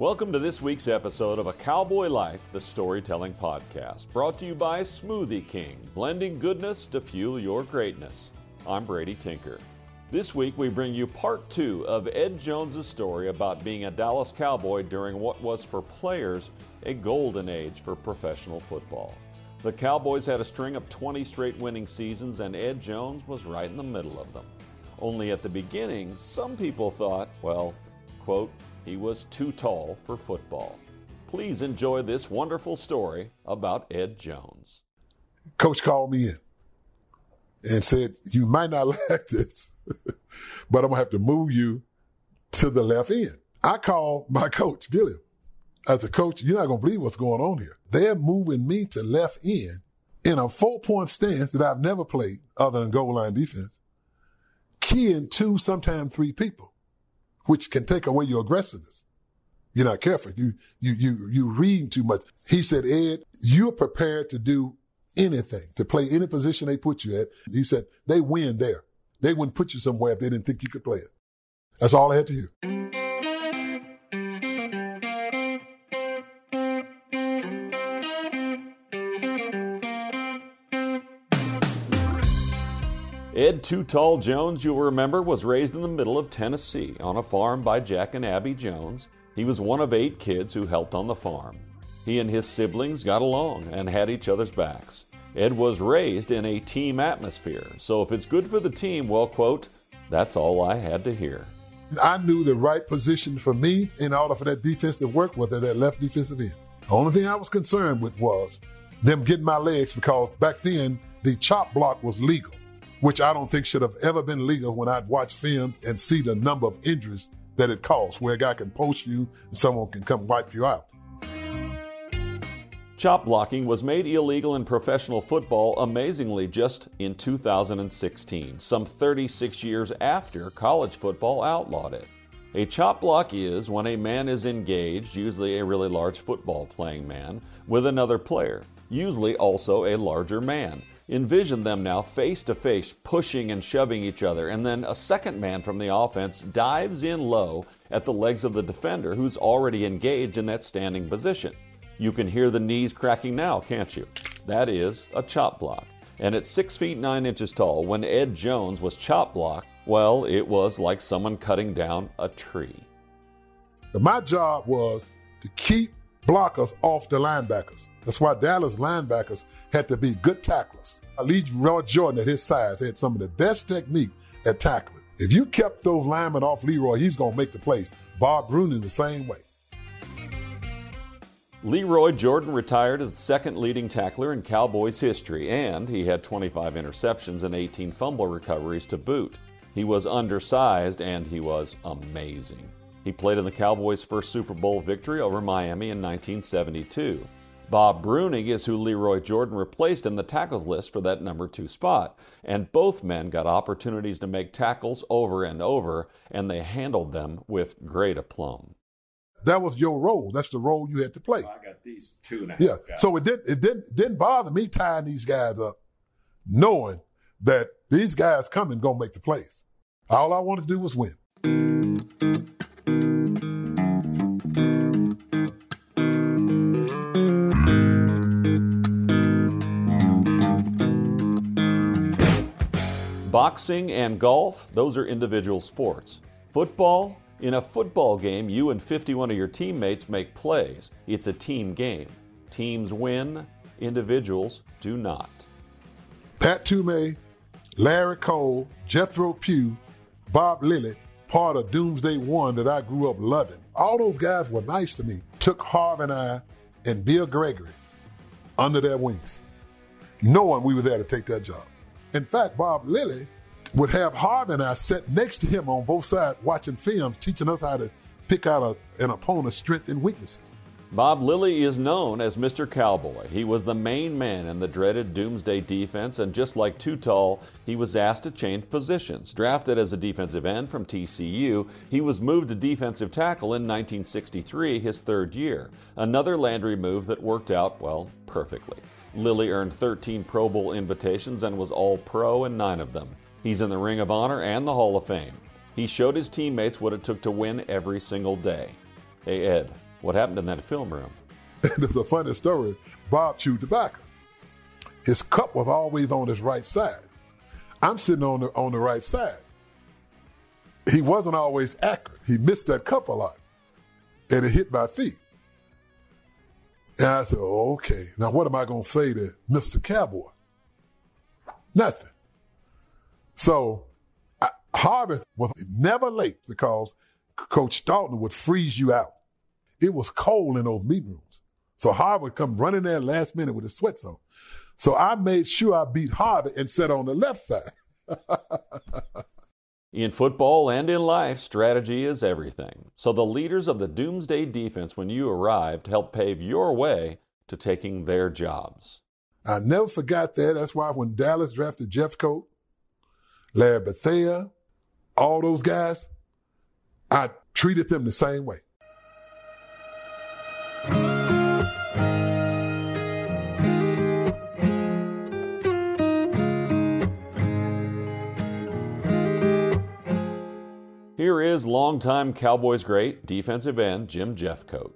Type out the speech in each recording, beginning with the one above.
Welcome to this week's episode of A Cowboy Life, the Storytelling Podcast, brought to you by Smoothie King, blending goodness to fuel your greatness. I'm Brady Tinker. This week we bring you part two of Ed Jones' story about being a Dallas Cowboy during what was for players a golden age for professional football. The Cowboys had a string of 20 straight winning seasons, and Ed Jones was right in the middle of them. Only at the beginning, some people thought, well, quote, he was too tall for football. Please enjoy this wonderful story about Ed Jones. Coach called me in and said, you might not like this, but I'm going to have to move you to the left end. I called my coach, Gilliam. I said, Coach, you're not going to believe what's going on here. They're moving me to left end in a four-point stance that I've never played other than goal line defense, keying two, sometimes three people, which can take away your aggressiveness. You're not careful. You read too much. He said, Ed, you're prepared to do anything, to play any position they put you at. He said, they win there. They wouldn't put you somewhere if they didn't think you could play it. That's all I had to hear. Ed Too Tall Jones, you'll remember, was raised in the middle of Tennessee on a farm by Jack and Abby Jones. He was one of 8 kids who helped on the farm. He and his siblings got along and had each other's backs. Ed was raised in a team atmosphere, so if it's good for the team, well, quote, that's all I had to hear. I knew the right position for me in order for that defense to work with at that left defensive end. The only thing I was concerned with was them getting my legs, because back then the chop block was legal, which I don't think should have ever been legal when I'd watch film and see the number of injuries that it caused, where a guy can post you and someone can come wipe you out. Chop blocking was made illegal in professional football, amazingly, just in 2016, some 36 years after college football outlawed it. A chop block is when a man is engaged, usually a really large football playing man, with another player, usually also a larger man. Envision them now face to face, pushing and shoving each other, and then a second man from the offense dives in low at the legs of the defender who's already engaged in that standing position. You can hear the knees cracking now, can't you? That is a chop block. And at 6 feet 9 inches tall, when Ed Jones was chop blocked, well, it was like someone cutting down a tree. My job was to keep blockers off the linebackers. That's why Dallas linebackers had to be good tacklers. Lee Roy Jordan, at his size, had some of the best technique at tackling. If you kept those linemen off Leroy, he's going to make the plays. Bob Bruning the same way. Lee Roy Jordan retired as the second leading tackler in Cowboys history, and he had 25 interceptions and 18 fumble recoveries to boot. He was undersized, and he was amazing. He played in the Cowboys' first Super Bowl victory over Miami in 1972. Bob Bruning is who Leroy Jordan replaced in the tackles list for that number 2 spot, and both men got opportunities to make tackles over and over, and they handled them with great aplomb. That was your role. That's the role you had to play. I got these 2.5 guys. Yeah, so it didn't bother me tying these guys up, knowing that these guys coming gonna make the plays. All I wanted to do was win. Boxing and golf, those are individual sports. Football, in a football game, you and 51 of your teammates make plays. It's a team game. Teams win, individuals do not. Pat Toomey, Larry Cole, Jethro Pugh, Bob Lilly, part of Doomsday One that I grew up loving. All those guys were nice to me. Took Harv and I and Bill Gregory under their wings, knowing we were there to take that job. In fact, Bob Lilly would have Harv and I sit next to him on both sides watching films, teaching us how to pick out an opponent's strengths and weaknesses. Bob Lilly is known as Mr. Cowboy. He was the main man in the dreaded Doomsday Defense, and just like Too Tall, he was asked to change positions. Drafted as a defensive end from TCU, he was moved to defensive tackle in 1963, his 3rd year. Another Landry move that worked out, well, perfectly. Lilly earned 13 Pro Bowl invitations and was All-Pro in 9 of them. He's in the Ring of Honor and the Hall of Fame. He showed his teammates what it took to win every single day. Hey, Ed, What happened in that film room? There's a funny story. Bob chewed tobacco. His cup was always on his right side. I'm sitting on the right side. He wasn't always accurate. He missed that cup a lot, and it hit my feet. And I said, oh, okay, now what am I going to say to Mr. Cowboy? Nothing. So Harvey was never late because Coach Staunton would freeze you out. It was cold in those meeting rooms. So Harvey would come running there last minute with his sweats on. So I made sure I beat Harvey and sat on the left side. In football and in life, strategy is everything. So the leaders of the Doomsday Defense, when you arrived, helped pave your way to taking their jobs. I never forgot that. That's why when Dallas drafted Jeffcoat, Larry Bethea, all those guys, I treated them the same way. Here is longtime Cowboys great defensive end Jim Jeffcoat.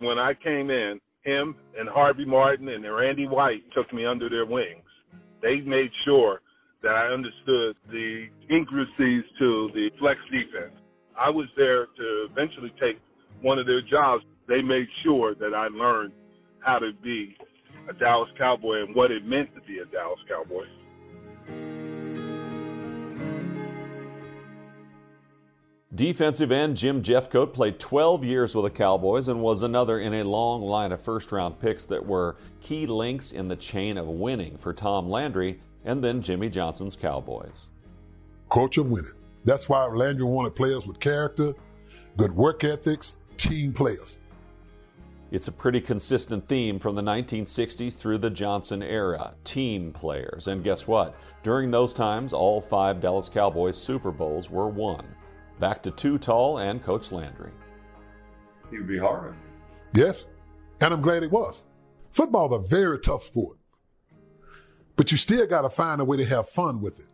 When I came in, him and Harvey Martin and Randy White took me under their wings. They made sure that I understood the intricacies to the flex defense. I was there to eventually take one of their jobs. They made sure that I learned how to be a Dallas Cowboy and what it meant to be a Dallas Cowboy. Defensive end Jim Jeffcoat played 12 years with the Cowboys and was another in a long line of first-round picks that were key links in the chain of winning for Tom Landry and then Jimmy Johnson's Cowboys. Culture winning. That's why Landry wanted players with character, good work ethics, team players. It's a pretty consistent theme from the 1960s through the Johnson era, team players. And guess what? During those times, all 5 Dallas Cowboys Super Bowls were won. Back to Too Tall and Coach Landry. He would be hard. Yes, and I'm glad it was. Football's a very tough sport, but you still got to find a way to have fun with it.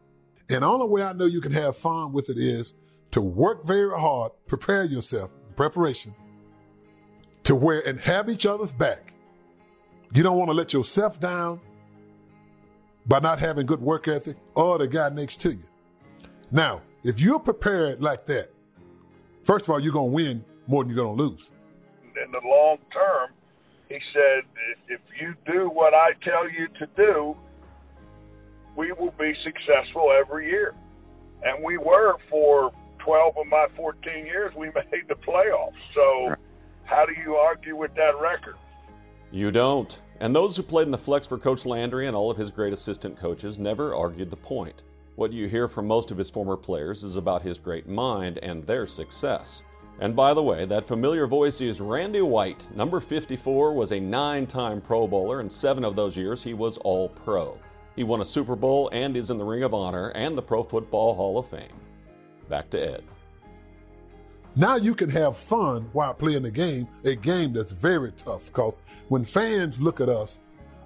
And the only way I know you can have fun with it is to work very hard, prepare yourself in preparation, to where and have each other's back. You don't want to let yourself down by not having good work ethic or the guy next to you. Now, if you're prepared like that, first of all, you're going to win more than you're going to lose. In the long term, he said, if you do what I tell you to do, we will be successful every year. And we were for 12 of my 14 years, we made the playoffs. So how do you argue with that record? You don't. And those who played in the flex for Coach Landry and all of his great assistant coaches never argued the point. What you hear from most of his former players is about his great mind and their success. And by the way, that familiar voice is Randy White. Number 54 was a 9-time Pro Bowler, and 7 of those years he was All-Pro. He won a Super Bowl and is in the Ring of Honor and the Pro Football Hall of Fame. Back to Ed. Now you can have fun while playing a game that's very tough, because when fans look at us,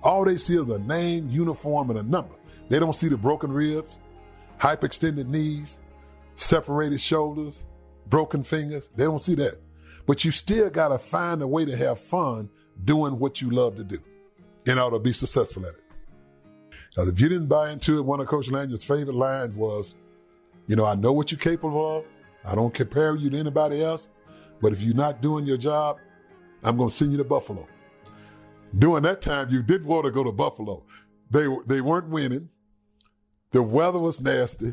all they see is a name, uniform, and a number. They don't see the broken ribs, hyperextended knees, separated shoulders, broken fingers. They don't see that. But you still got to find a way to have fun doing what you love to do in order to be successful at it. Now, if you didn't buy into it, one of Coach Landry's favorite lines was, you know, I know what you're capable of. I don't compare you to anybody else. But if you're not doing your job, I'm going to send you to Buffalo. During that time, you did want to go to Buffalo. They weren't winning. The weather was nasty.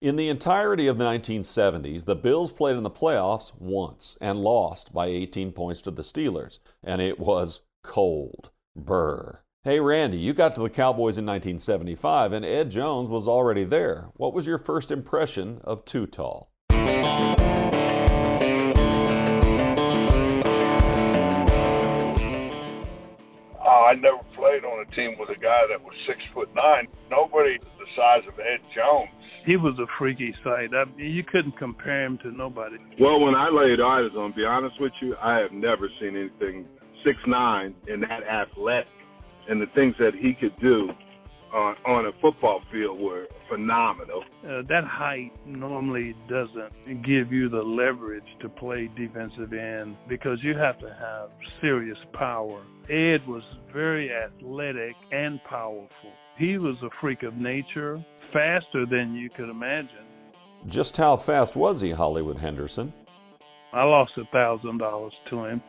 In the entirety of the 1970s, the Bills played in the playoffs once and lost by 18 points to the Steelers, and it was cold. Brr. Hey, Randy, you got to the Cowboys in 1975, and Ed Jones was already there. What was your first impression of Too Tall? I never played on a team with a guy that was 6'9". Nobody the size of Ed Jones. He was a freaky sight. I mean, you couldn't compare him to nobody. Well, when I laid eyes on, to be honest with you, I have never seen anything 6'9" and that athletic. And the things that he could do on a football field were phenomenal. That height normally doesn't give you the leverage to play defensive end because you have to have serious power. Ed was very athletic and powerful. He was a freak of nature, faster than you could imagine. Just how fast was he, Hollywood Henderson? I lost $1,000 to him.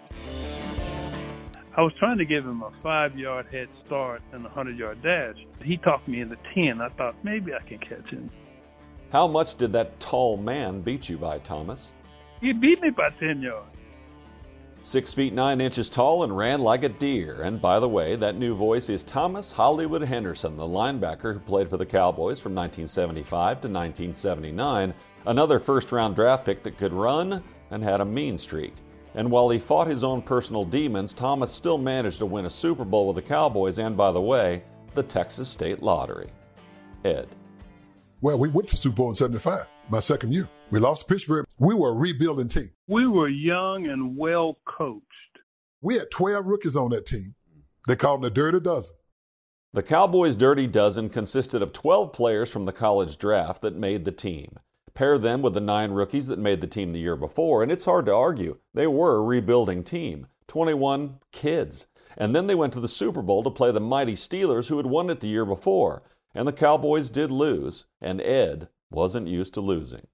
I was trying to give him a 5-yard head start and a 100-yard dash. He talked me into 10. I thought, maybe I can catch him. How much did that tall man beat you by, Thomas? He beat me by 10 yards. 6 feet 9 inches tall and ran like a deer. And by the way, that new voice is Thomas Hollywood Henderson, the linebacker who played for the Cowboys from 1975 to 1979, another first-round draft pick that could run and had a mean streak. And while he fought his own personal demons, Thomas still managed to win a Super Bowl with the Cowboys and, by the way, the Texas State Lottery. Ed. Well, we went to the Super Bowl in '75, my second year. We lost to Pittsburgh. We were a rebuilding team. We were young and well coached. We had 12 rookies on that team. They called them the Dirty Dozen. The Cowboys' Dirty Dozen consisted of 12 players from the college draft that made the team. Pair them with the 9 rookies that made the team the year before, and it's hard to argue. They were a rebuilding team, 21 kids. And then they went to the Super Bowl to play the mighty Steelers, who had won it the year before. And the Cowboys did lose, and Ed wasn't used to losing.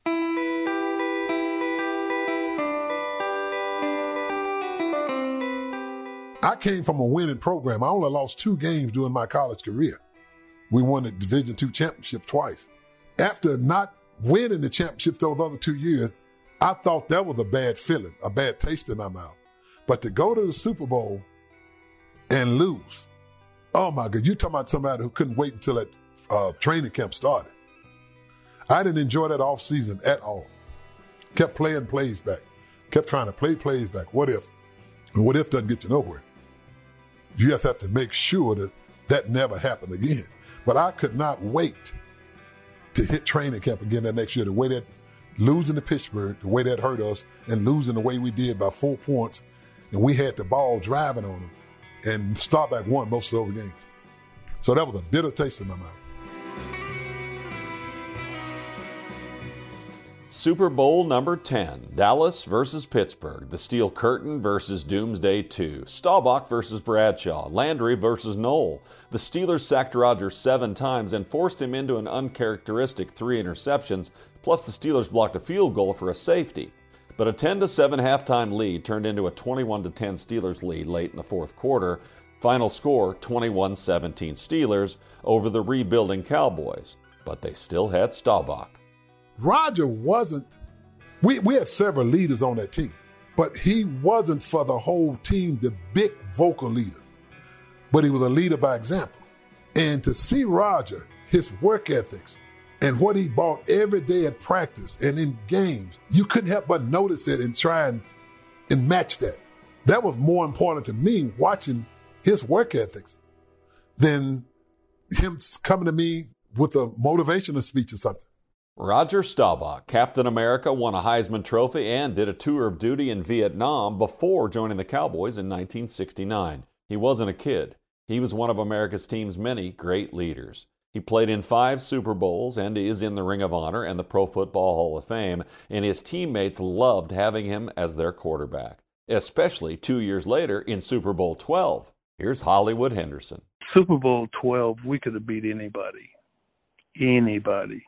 I came from a winning program. I only lost 2 games during my college career. We won the Division II championship twice. After not winning the championship those other 2 years, I thought that was a bad feeling, a bad taste in my mouth. But to go to the Super Bowl and lose, oh my God, you're talking about somebody who couldn't wait until that training camp started. I didn't enjoy that off season at all. Kept playing plays back. Kept trying to play plays back. What if? And what if doesn't get you nowhere. You just have to make sure that that never happened again. But I could not wait to hit training camp again that next year. The way that losing to Pittsburgh, the way that hurt us, and losing the way we did by 4 points, and we had the ball driving on them, and Staubach won most of those games. So that was a bitter taste in my mouth. Super Bowl number 10, Dallas versus Pittsburgh, the Steel Curtain versus Doomsday 2, Staubach versus Bradshaw, Landry versus Knoll. The Steelers sacked Rodgers 7 times and forced him into an uncharacteristic 3 interceptions, plus the Steelers blocked a field goal for a safety. But a 10-7 halftime lead turned into a 21-10 Steelers lead late in the fourth quarter. Final score, 21-17 Steelers over the rebuilding Cowboys. But they still had Staubach. Roger wasn't, we had several leaders on that team, but he wasn't for the whole team the big vocal leader, but he was a leader by example. And to see Roger, his work ethics, and what he bought every day at practice and in games, you couldn't help but notice it and try and match that. That was more important to me, watching his work ethics, than him coming to me with a motivational speech or something. Roger Staubach, Captain America, won a Heisman Trophy and did a tour of duty in Vietnam before joining the Cowboys in 1969. He wasn't a kid. He was one of America's team's many great leaders. He played in 5 Super Bowls and is in the Ring of Honor and the Pro Football Hall of Fame, and his teammates loved having him as their quarterback, especially 2 years later in Super Bowl XII. Here's Hollywood Henderson. Super Bowl XII, we could have beat anybody. Anybody.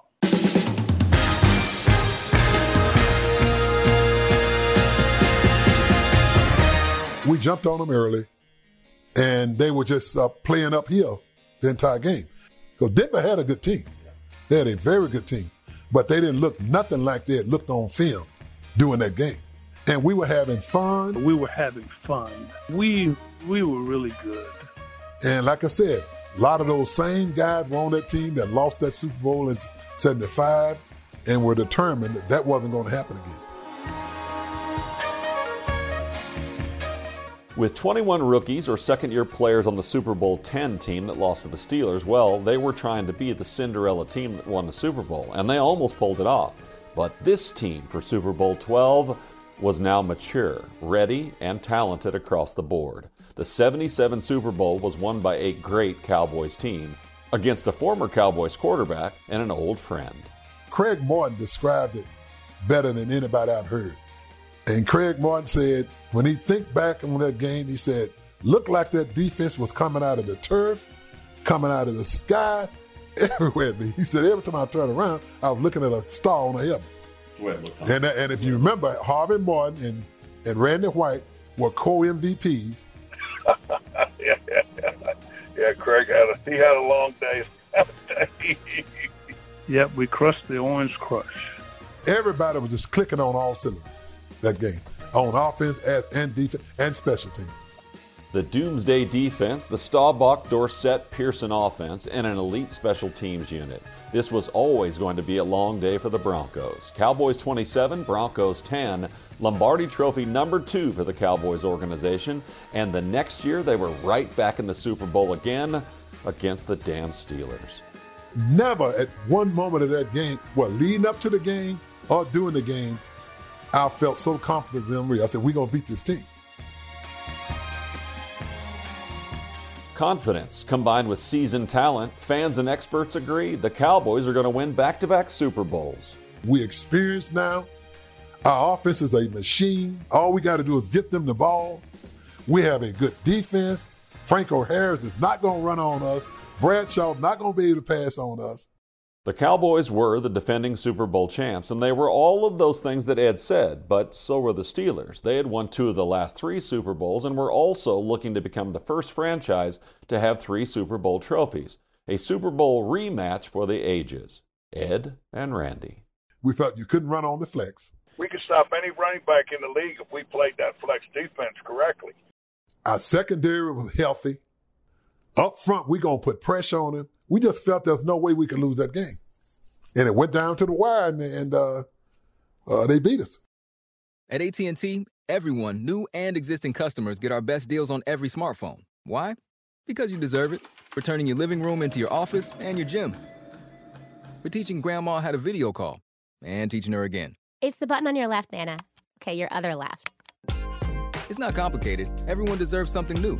We jumped on them early, and they were just playing uphill the entire game. Because Denver had a good team. They had a very good team. But they didn't look nothing like they had looked on film during that game. And we were having fun. We were having fun. We were really good. And like I said, a lot of those same guys were on that team that lost that Super Bowl in '75 and were determined that that wasn't going to happen again. With 21 rookies or second-year players on the Super Bowl X team that lost to the Steelers, well, they were trying to be the Cinderella team that won the Super Bowl, and they almost pulled it off. But this team for Super Bowl XII was now mature, ready, and talented across the board. The '77 Super Bowl was won by a great Cowboys team, against a former Cowboys quarterback and an old friend. Craig Martin described it better than anybody I've heard. And Craig Martin said, when he think back on that game, he said, looked like that defense was coming out of the turf, coming out of the sky, everywhere. He said, every time I turned around, I was looking at a star on the heaven. And if you remember, Harvey Martin and Randy White were co-MVPs. Yeah, Craig he had a long day. Yep, we crushed the Orange Crush. Everybody was just clicking on all cylinders that game, on offense and defense and special teams. The Doomsday Defense, the Staubach, Dorsett, Pearson offense, and an elite special teams unit. This was always going to be a long day for the Broncos. Cowboys 27, Broncos 10, Lombardi Trophy #2 for the Cowboys organization, and the next year they were right back in the Super Bowl again against the damn Steelers. Never at one moment of that game, well, leading up to the game or during the game, I felt so confident in them. I said, we're going to beat this team. Confidence combined with seasoned talent, fans and experts agree the Cowboys are going to win back-to-back Super Bowls. We're experienced now. Our offense is a machine. All we got to do is get them the ball. We have a good defense. Franco Harris is not going to run on us. Bradshaw not going to be able to pass on us. The Cowboys were the defending Super Bowl champs, and they were all of those things that Ed said, but so were the Steelers. They had won 2 of the last 3 Super Bowls and were also looking to become the first franchise to have 3 Super Bowl trophies, a Super Bowl rematch for the ages. Ed and Randy. We felt you couldn't run on the flex. We could stop any running back in the league if we played that flex defense correctly. Our secondary was healthy. Up front, we're going to put pressure on him. We just felt there's no way we could lose that game. And it went down to the wire, and they beat us. At AT&T, everyone, new and existing customers, get our best deals on every smartphone. Why? Because you deserve it. For turning your living room into your office and your gym. For teaching Grandma how to video call. And teaching her again. It's the button on your left, Nana. Okay, your other left. It's not complicated. Everyone deserves something new.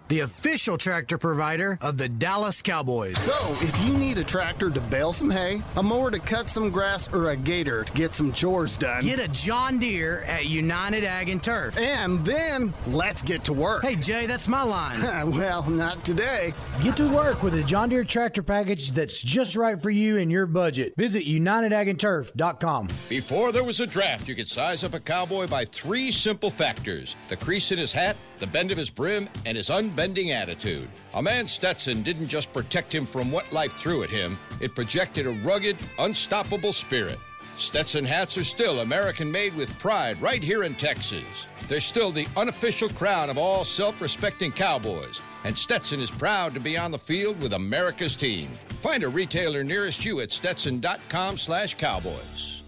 the official tractor provider of the Dallas Cowboys. So, if you need a tractor to bale some hay, a mower to cut some grass, or a gator to get some chores done... Get a John Deere at United Ag and Turf. And then, let's get to work. Hey, Jay, that's my line. Well, not today. Get to work with a John Deere tractor package that's just right for you and your budget. Visit UnitedAgAndTurf.com. Before there was a draft, you could size up a cowboy by 3 simple factors: the crease in his hat, the bend of his brim, and his unbending attitude. A man Stetson didn't just protect him from what life threw at him, it projected a rugged, unstoppable spirit. Stetson hats are still American-made with pride right here in Texas. They're still the unofficial crown of all self-respecting cowboys, and Stetson is proud to be on the field with America's team. Find a retailer nearest you at stetson.com/cowboys.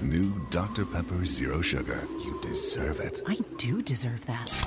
New Dr. Pepper Zero Sugar. You deserve it. I do deserve that.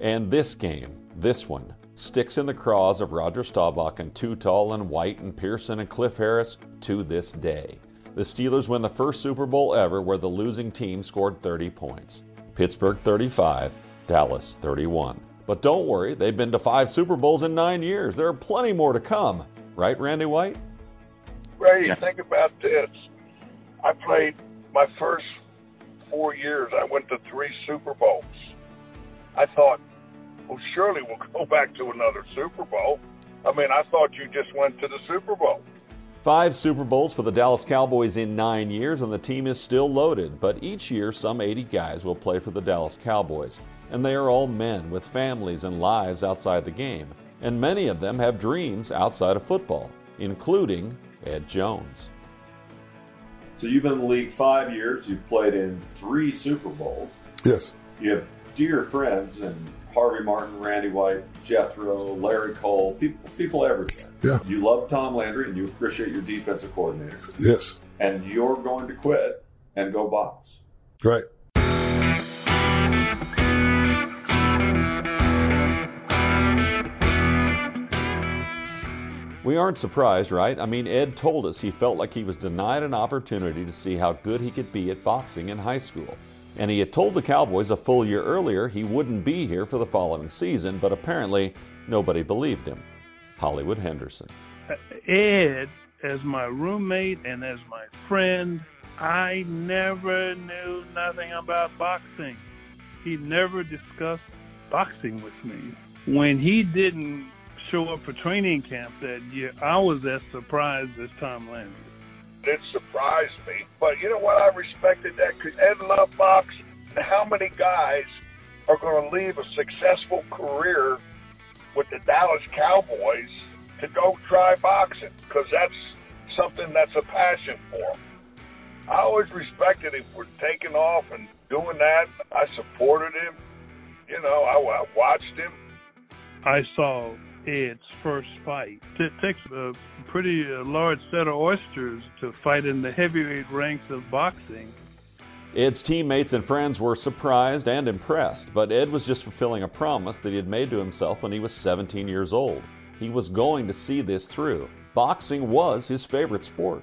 And this game, this one, sticks in the craws of Roger Staubach and Tootle and White and Pearson and Cliff Harris to this day. The Steelers win the first Super Bowl ever where the losing team scored 30 points. Pittsburgh 35, Dallas 31. But don't worry, they've been to 5 Super Bowls in 9 years. There are plenty more to come. Right, Randy White? Ray, think about this. I played my first 4 years. I went to 3 Super Bowls. I thought, well, surely we'll go back to another Super Bowl. I mean, I thought you just went to the Super Bowl. 5 Super Bowls for the Dallas Cowboys in 9 years, and the team is still loaded. But each year, some 80 guys will play for the Dallas Cowboys, and they are all men with families and lives outside the game. And many of them have dreams outside of football, including Ed Jones. So you've been in the league 5 years. You've played in 3 Super Bowls. Yes. You have dear friends in Harvey Martin, Randy White, Jethro, Larry Cole, people everywhere. Yeah. You love Tom Landry, and you appreciate your defensive coordinator. Yes. And you're going to quit and go box. Right. We aren't surprised, right? I mean, Ed told us he felt like he was denied an opportunity to see how good he could be at boxing in high school. And he had told the Cowboys a full year earlier he wouldn't be here for the following season, but apparently nobody believed him. Hollywood Henderson. Ed, as my roommate and as my friend, I never knew nothing about boxing. He never discussed boxing with me. When he didn't show up for training camp that year, I was as surprised as Tom Landry. It surprised me, but you know what? I respected that because Ed loved boxing. How many guys are going to leave a successful career with the Dallas Cowboys to go try boxing? Because that's something that's a passion for him. I always respected him for taking off and doing that. I supported him. You know, I watched him. I saw Ed's first fight. It takes a pretty large set of oysters to fight in the heavyweight ranks of boxing. Ed's teammates and friends were surprised and impressed, but Ed was just fulfilling a promise that he had made to himself when he was 17 years old. He was going to see this through. Boxing was his favorite sport.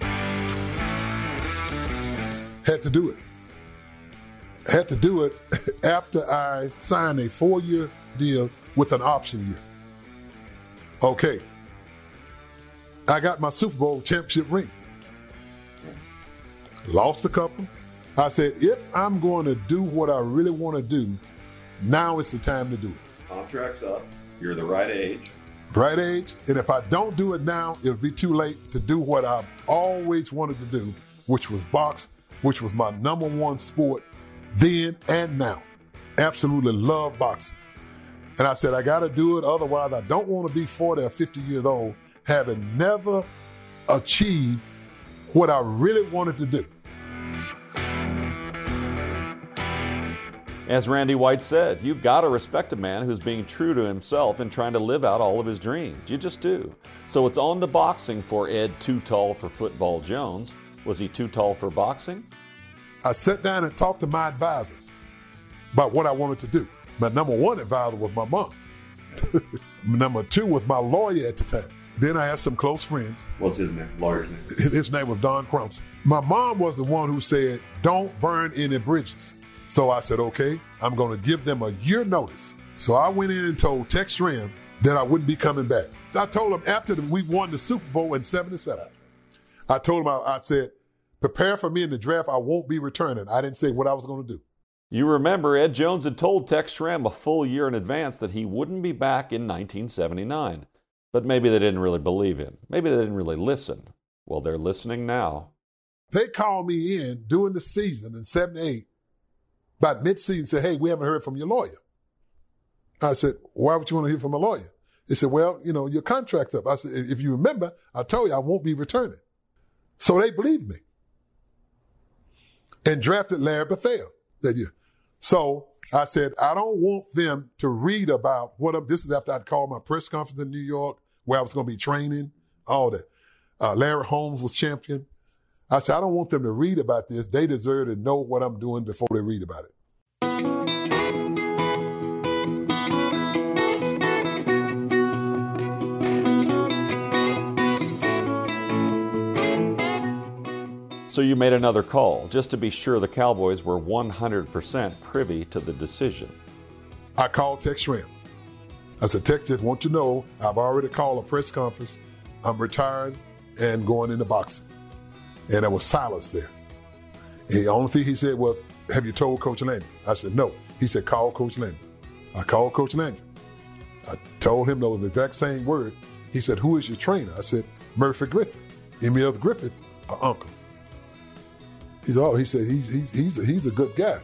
Had to do it. Had to do it after I signed a 4-year deal with an option year. Okay, I got my Super Bowl championship ring. Lost a couple. I said, if I'm going to do what I really want to do, now is the time to do it. Contract's up. You're the right age. Right age. And if I don't do it now, it'll be too late to do what I've always wanted to do, which was box, which was my number one sport then and now. Absolutely love boxing. And I said, I got to do it, otherwise I don't want to be 40 or 50 years old having never achieved what I really wanted to do. As Randy White said, you've got to respect a man who's being true to himself and trying to live out all of his dreams. You just do. So it's on to boxing for Ed Too Tall for Football Jones. Was he too tall for boxing? I sat down and talked to my advisors about what I wanted to do. My number one advisor was my mom. Number two was my lawyer at the time. Then I had some close friends. What's his name? Lawyer's name? His name was Don Crumson. My mom was the one who said, don't burn any bridges. So I said, okay, I'm going to give them a year notice. So I went in and told Tex Schramm that I wouldn't be coming back. I told him after we won the Super Bowl in 77, I told him, I said, prepare for me in the draft. I won't be returning. I didn't say what I was going to do. You remember Ed Jones had told Tex Schramm a full year in advance that he wouldn't be back in 1979. But maybe they didn't really believe him. Maybe they didn't really listen. Well, they're listening now. They called me in during the season in 78, by midseason, said, hey, we haven't heard from your lawyer. I said, why would you want to hear from a lawyer? They said, well, you know, your contract's up. I said, if you remember, I told you I won't be returning. So they believed me and drafted Larry Bethea that year. So I said, I don't want them to read about what I'm, this is after I'd called my press conference in New York, where I was going to be training, all that. Larry Holmes was champion. I said, I don't want them to read about this. They deserve to know what I'm doing before they read about it. So you made another call, just to be sure the Cowboys were 100% privy to the decision. I called Tex Schramm. I said, Tex, just want you to know, I've already called a press conference. I'm retiring and going into boxing. And there was silence there. The only thing he said was, have you told Coach Landry? I said, no. He said, call Coach Landry. I called Coach Landry. I told him those exact same words. He said, who is your trainer? I said, Murphy Griffin. Emmy L. Griffith, an uncle. He said he's a good guy.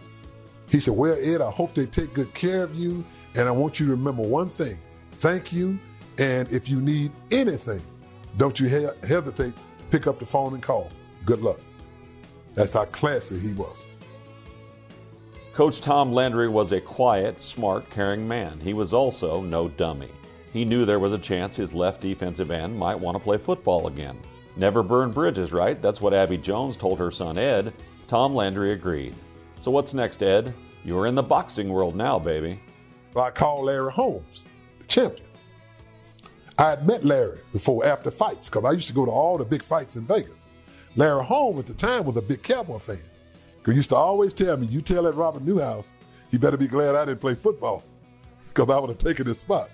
He said, well, Ed, I hope they take good care of you, and I want you to remember one thing. Thank you, and if you need anything, don't you hesitate, pick up the phone and call. Good luck. That's how classy he was. Coach Tom Landry was a quiet, smart, caring man. He was also no dummy. He knew there was a chance his left defensive end might want to play football again. Never burn bridges, right? That's what Abby Jones told her son, Ed. Tom Landry agreed. So what's next, Ed? You're in the boxing world now, baby. I called Larry Holmes, the champion. I had met Larry before, after fights, because I used to go to all the big fights in Vegas. Larry Holmes at the time was a big Cowboy fan. He used to always tell me, you tell that Robert Newhouse, he better be glad I didn't play football, because I would have taken his spot.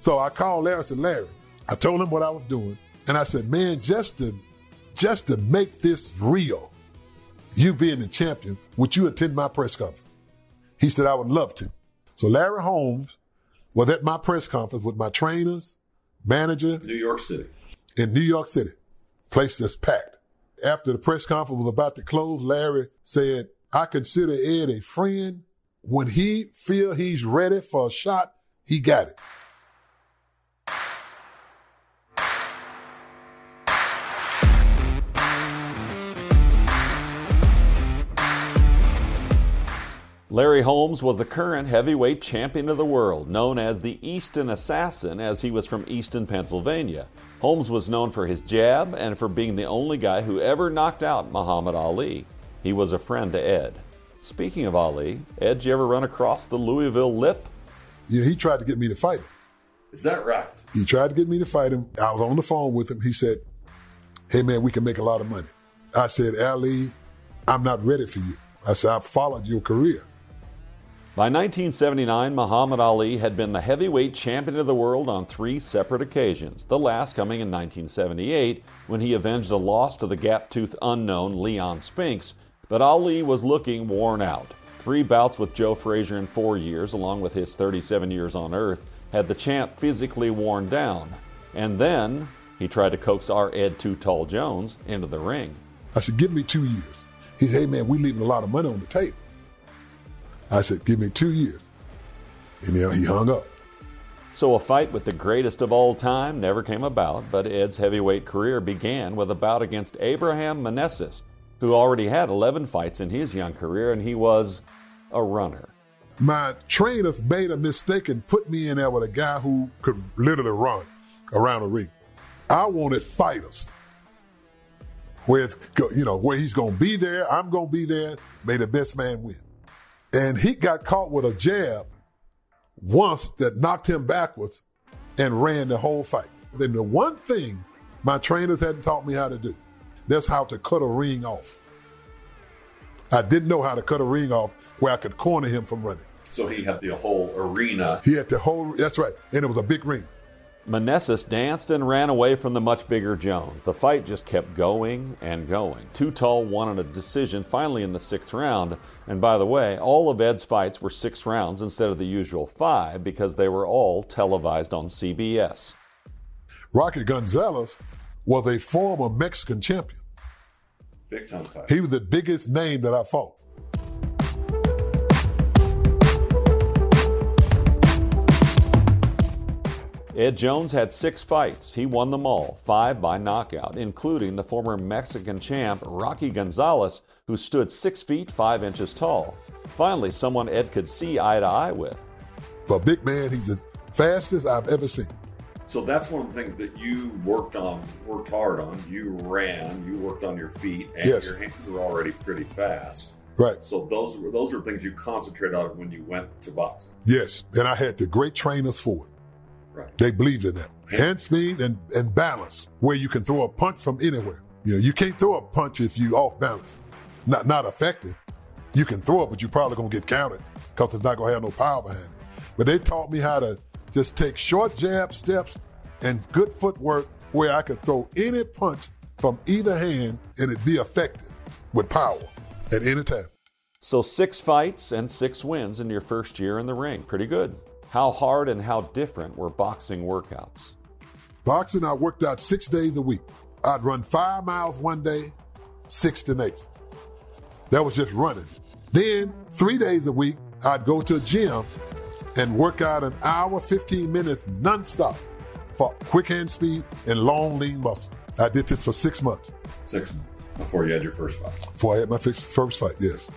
So I called Larry and said, Larry, I told him what I was doing. And I said, man, just to make this real, you being the champion, would you attend my press conference? He said, I would love to. So Larry Holmes was at my press conference with my trainers, manager. In New York City. Place that's packed. After the press conference was about to close, Larry said, I consider Ed a friend. When he feel he's ready for a shot, he got it. Larry Holmes was the current heavyweight champion of the world, known as the Easton Assassin, as he was from Easton, Pennsylvania. Holmes was known for his jab and for being the only guy who ever knocked out Muhammad Ali. He was a friend to Ed. Speaking of Ali, Ed, you ever run across the Louisville Lip? Yeah, he tried to get me to fight him. Is that right? He tried to get me to fight him. I was on the phone with him. He said, hey, man, we can make a lot of money. I said, Ali, I'm not ready for you. I said, I followed your career. By 1979, Muhammad Ali had been the heavyweight champion of the world on 3 separate occasions, the last coming in 1978 when he avenged a loss to the gap-toothed unknown Leon Spinks. But Ali was looking worn out. 3 bouts with Joe Frazier in 4 years, along with his 37 years on earth, had the champ physically worn down. And then he tried to coax our Ed Too Tall Jones into the ring. I said, give me 2 years. He said, hey man, we're leaving a lot of money on the table. I said, give me 2 years. And then he hung up. So a fight with the greatest of all time never came about, but Ed's heavyweight career began with a bout against Abraham Meneses, who already had 11 fights in his young career, and he was a runner. My trainers made a mistake and put me in there with a guy who could literally run around the ring. I wanted fighters. Where he's going to be there, I'm going to be there, may the best man win. And he got caught with a jab once that knocked him backwards and ran the whole fight. Then the one thing my trainers hadn't taught me how to do, that's how to cut a ring off. I didn't know how to cut a ring off where I could corner him from running. So he had the whole arena. That's right, and it was a big ring. Meneses danced and ran away from the much bigger Jones. The fight just kept going and going. Too Tall won on a decision finally in the 6th round. And by the way, all of Ed's fights were 6 rounds instead of the usual 5 because they were all televised on CBS. Rocky Gonzalez was a former Mexican champion. Big time fight. He was the biggest name that I fought. Ed Jones had 6 fights. He won them all, 5 by knockout, including the former Mexican champ, Rocky Gonzalez, who stood 6 feet 5 inches tall. Finally, someone Ed could see eye to eye with. For a big man, he's the fastest I've ever seen. So that's one of the things that you worked hard on. You ran, you worked on your feet, and yes, your hands were already pretty fast. Right. So those were things you concentrated on when you went to boxing. Yes, and I had the great trainers for it. Right. They believed in that. Hand speed and balance, where you can throw a punch from anywhere. You can't throw a punch if you off balance. Not effective. You can throw it, but you're probably going to get counted because it's not going to have no power behind it. But they taught me how to just take short jab steps and good footwork where I could throw any punch from either hand and it'd be effective with power at any time. So 6 fights and 6 wins in your first year in the ring. Pretty good. How hard and how different were boxing workouts? Boxing, I worked out 6 days a week. I'd run 5 miles one day, 6 the next. That was just running. Then 3 days a week, I'd go to a gym and work out an hour, 15 minutes nonstop for quick hand speed and long, lean muscle. I did this for 6 months. 6 months, before you had your first fight. Before I had my first fight, yes.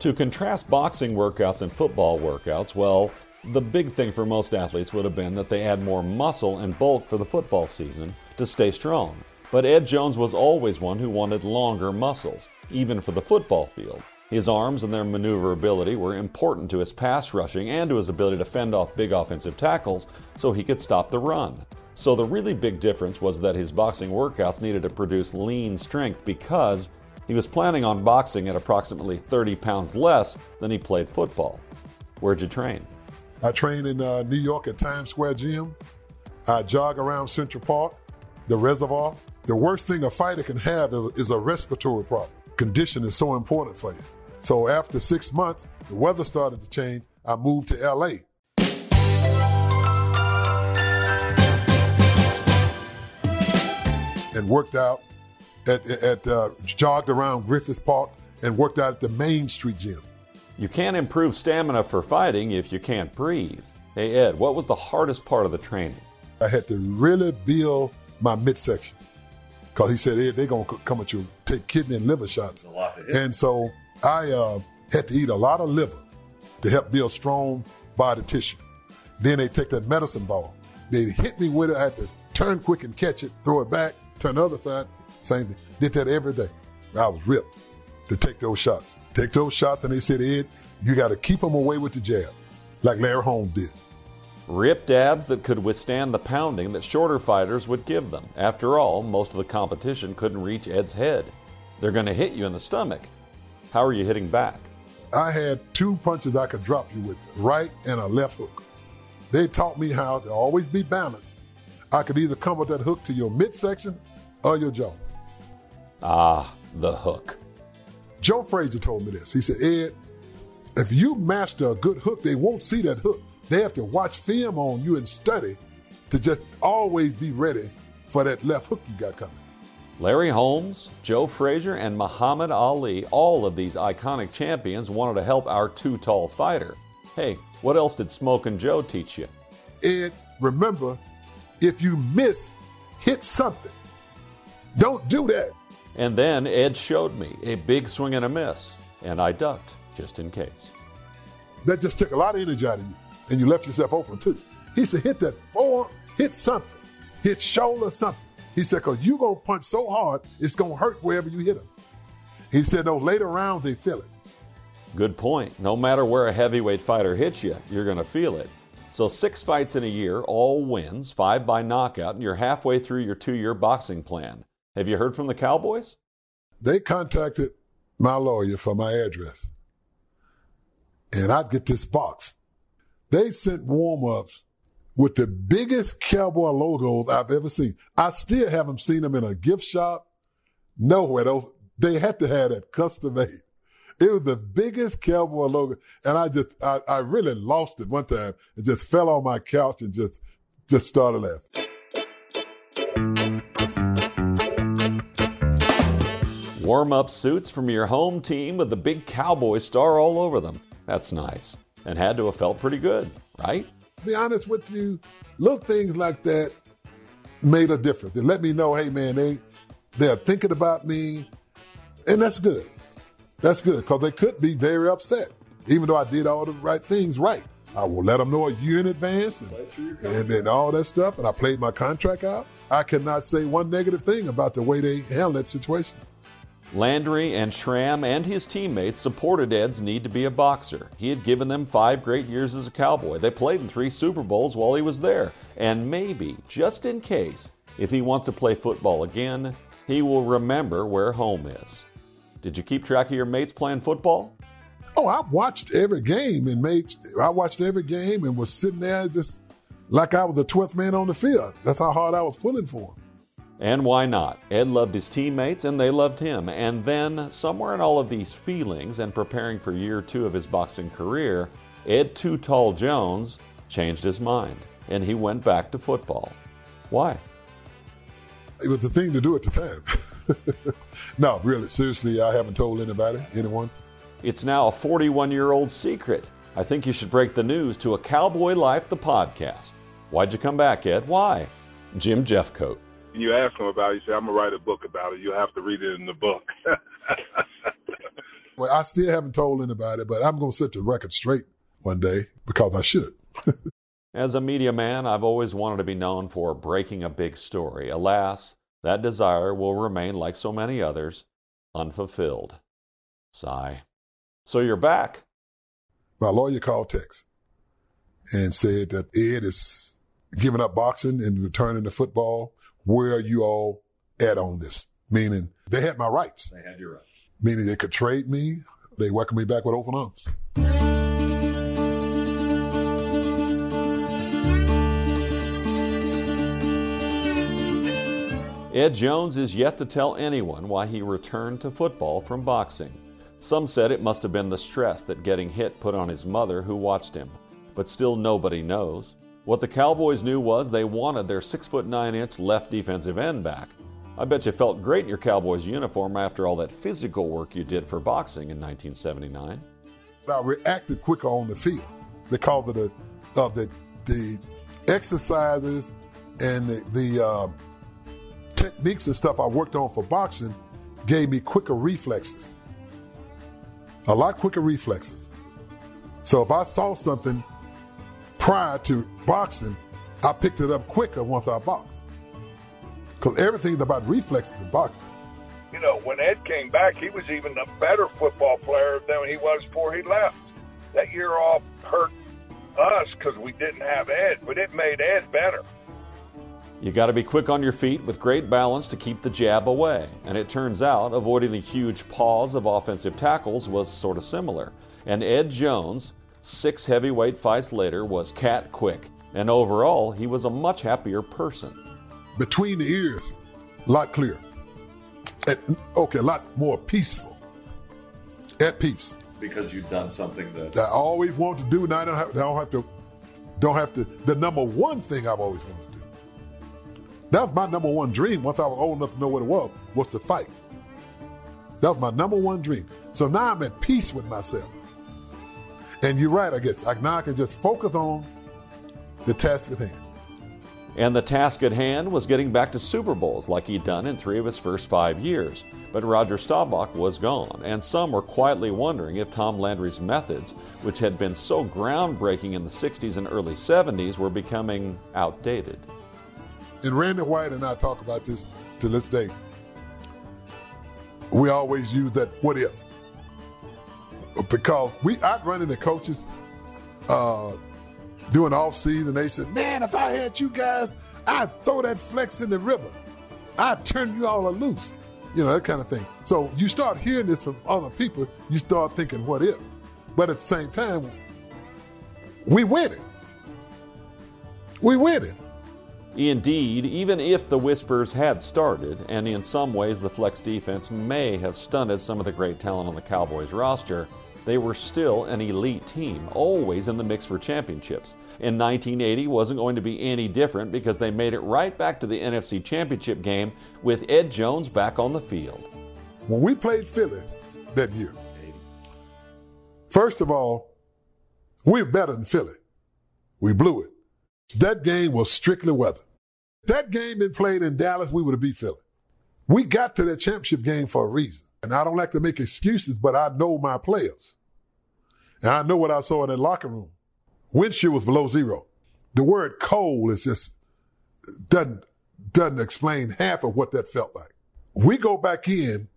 To contrast boxing workouts and football workouts, well, the big thing for most athletes would have been that they had more muscle and bulk for the football season to stay strong. But Ed Jones was always one who wanted longer muscles, even for the football field. His arms and their maneuverability were important to his pass rushing and to his ability to fend off big offensive tackles so he could stop the run. So the really big difference was that his boxing workouts needed to produce lean strength because he was planning on boxing at approximately 30 pounds less than he played football. Where'd you train? I trained in New York at Times Square Gym. I jog around Central Park, the Reservoir. The worst thing a fighter can have is a respiratory problem. Condition is so important for you. So after 6 months, the weather started to change. I moved to L.A. and worked out jogged around Griffith Park and worked out at the Main Street Gym. You can't improve stamina for fighting if you can't breathe. Hey, Ed, what was the hardest part of the training? I had to really build my midsection because he said, Ed, they're going to come at you, take kidney and liver shots. And so I had to eat a lot of liver to help build strong body tissue. Then they take that medicine ball. They hit me with it. I had to turn quick and catch it, throw it back, turn the other side, same thing. Did that every day. I was ripped to take those shots. And they said, Ed, you got to keep them away with the jab, like Larry Holmes did. Ripped abs that could withstand the pounding that shorter fighters would give them. After all, most of the competition couldn't reach Ed's head. They're going to hit you in the stomach. How are you hitting back? I had two punches I could drop you with, right and a left hook. They taught me how to always be balanced. I could either come with that hook to your midsection or your jaw. Ah, the hook. Joe Frazier told me this. He said, Ed, if you master a good hook, they won't see that hook. They have to watch film on you and study to just always be ready for that left hook you got coming. Larry Holmes, Joe Frazier, and Muhammad Ali, all of these iconic champions wanted to help our too-tall fighter. Hey, what else did Smoke and Joe teach you? Ed, remember, if you miss, hit something. Don't do that. And then Ed showed me a big swing and a miss, and I ducked just in case. That just took a lot of energy out of you, and you left yourself open too. He said, hit that forearm, hit something, hit shoulder, something. He said, because you're going to punch so hard, it's going to hurt wherever you hit him. He said, those later rounds, they feel it. Good point. No matter where a heavyweight fighter hits you, you're going to feel it. So 6 fights in a year, all wins, 5 by knockout, and you're halfway through your 2-year boxing plan. Have you heard from the Cowboys? They contacted my lawyer for my address, and I'd get this box. They sent warm-ups with the biggest Cowboy logos I've ever seen. I still haven't seen them in a gift shop, nowhere. They had to have that custom-made. It was the biggest Cowboy logo, and I really lost it one time and just fell on my couch and just started laughing. Warm-up suits from your home team with the big Cowboy star all over them. That's nice. And had to have felt pretty good, right? To be honest with you, little things like that made a difference. They let me know, hey, man, they're thinking about me. And that's good. That's good, because they could be very upset, even though I did all the right things right. I will let them know a year in advance and then all that stuff, and I played my contract out. I cannot say one negative thing about the way they handled that situation. Landry and Schramm and his teammates supported Ed's need to be a boxer. He had given them 5 great years as a Cowboy. They played in 3 Super Bowls while he was there. And maybe, just in case, if he wants to play football again, he will remember where home is. Did you keep track of your mates playing football? Oh, I watched every game and was sitting there just like I was the 12th man on the field. That's how hard I was pulling for him. And why not? Ed loved his teammates and they loved him. And then, somewhere in all of these feelings and preparing for year 2 of his boxing career, Ed Too Tall Jones changed his mind and he went back to football. Why? It was the thing to do at the time. No, really, seriously, I haven't told anybody, anyone. It's now a 41-year-old secret. I think you should break the news to A Cowboy Life, the podcast. Why'd you come back, Ed? Why? Jim Jeffcoat. You ask him about it, you say, I'm going to write a book about it. You'll have to read it in the book. Well, I still haven't told anybody, but I'm going to set the record straight one day because I should. As a media man, I've always wanted to be known for breaking a big story. Alas, that desire will remain, like so many others, unfulfilled. Sigh. So you're back. My lawyer called Tex and said that Ed is giving up boxing and returning to football. Where are you all at on this? Meaning they had my rights. They had your rights. Meaning they could trade me. They welcomed me back with open arms. Ed Jones is yet to tell anyone why he returned to football from boxing. Some said it must have been the stress that getting hit put on his mother who watched him, but still nobody knows. What the Cowboys knew was they wanted their 6'9" left defensive end back. I bet you felt great in your Cowboys uniform after all that physical work you did for boxing in 1979. I reacted quicker on the field because of the exercises and the techniques and stuff I worked on for boxing gave me quicker reflexes. A lot quicker reflexes. So if I saw something prior to boxing, I picked it up quicker once I boxed. Because everything's about reflexes in boxing. You know, when Ed came back, he was even a better football player than he was before he left. That year off hurt us because we didn't have Ed, but it made Ed better. You got to be quick on your feet with great balance to keep the jab away. And it turns out avoiding the huge paws of offensive tackles was sort of similar. And Ed Jones, 6 heavyweight fights later, was cat quick. And overall, he was a much happier person. Between the ears, a lot clearer. A lot more peaceful. At peace. Because you've done something that I always want to do. Now I don't have to. The number one thing I've always wanted. That was my number one dream once I was old enough to know what it was to fight. That was my number one dream. So now I'm at peace with myself. And you're right, I guess. Now I can just focus on the task at hand. And the task at hand was getting back to Super Bowls like he'd done in 3 of his first 5 years. But Roger Staubach was gone, and some were quietly wondering if Tom Landry's methods, which had been so groundbreaking in the 60s and early 70s, were becoming outdated. And Randy White and I talk about this to this day. We always use that what if. Because I'd run into coaches doing off-season, they said, man, if I had you guys, I'd throw that flex in the river. I'd turn you all loose. You know, that kind of thing. So you start hearing this from other people, you start thinking what if. But at the same time, we win it. Indeed, even if the whispers had started, and in some ways the flex defense may have stunted some of the great talent on the Cowboys roster, they were still an elite team, always in the mix for championships. And 1980 wasn't going to be any different because they made it right back to the NFC Championship game with Ed Jones back on the field. When we played Philly that year, first of all, we're better than Philly. We blew it. That game was strictly weather. That game been played in Dallas, we would have beat Philly. We got to that championship game for a reason. And I don't like to make excuses, but I know my players. And I know what I saw in that locker room. Windshield was below zero. The word cold is just doesn't explain half of what that felt like. We go back in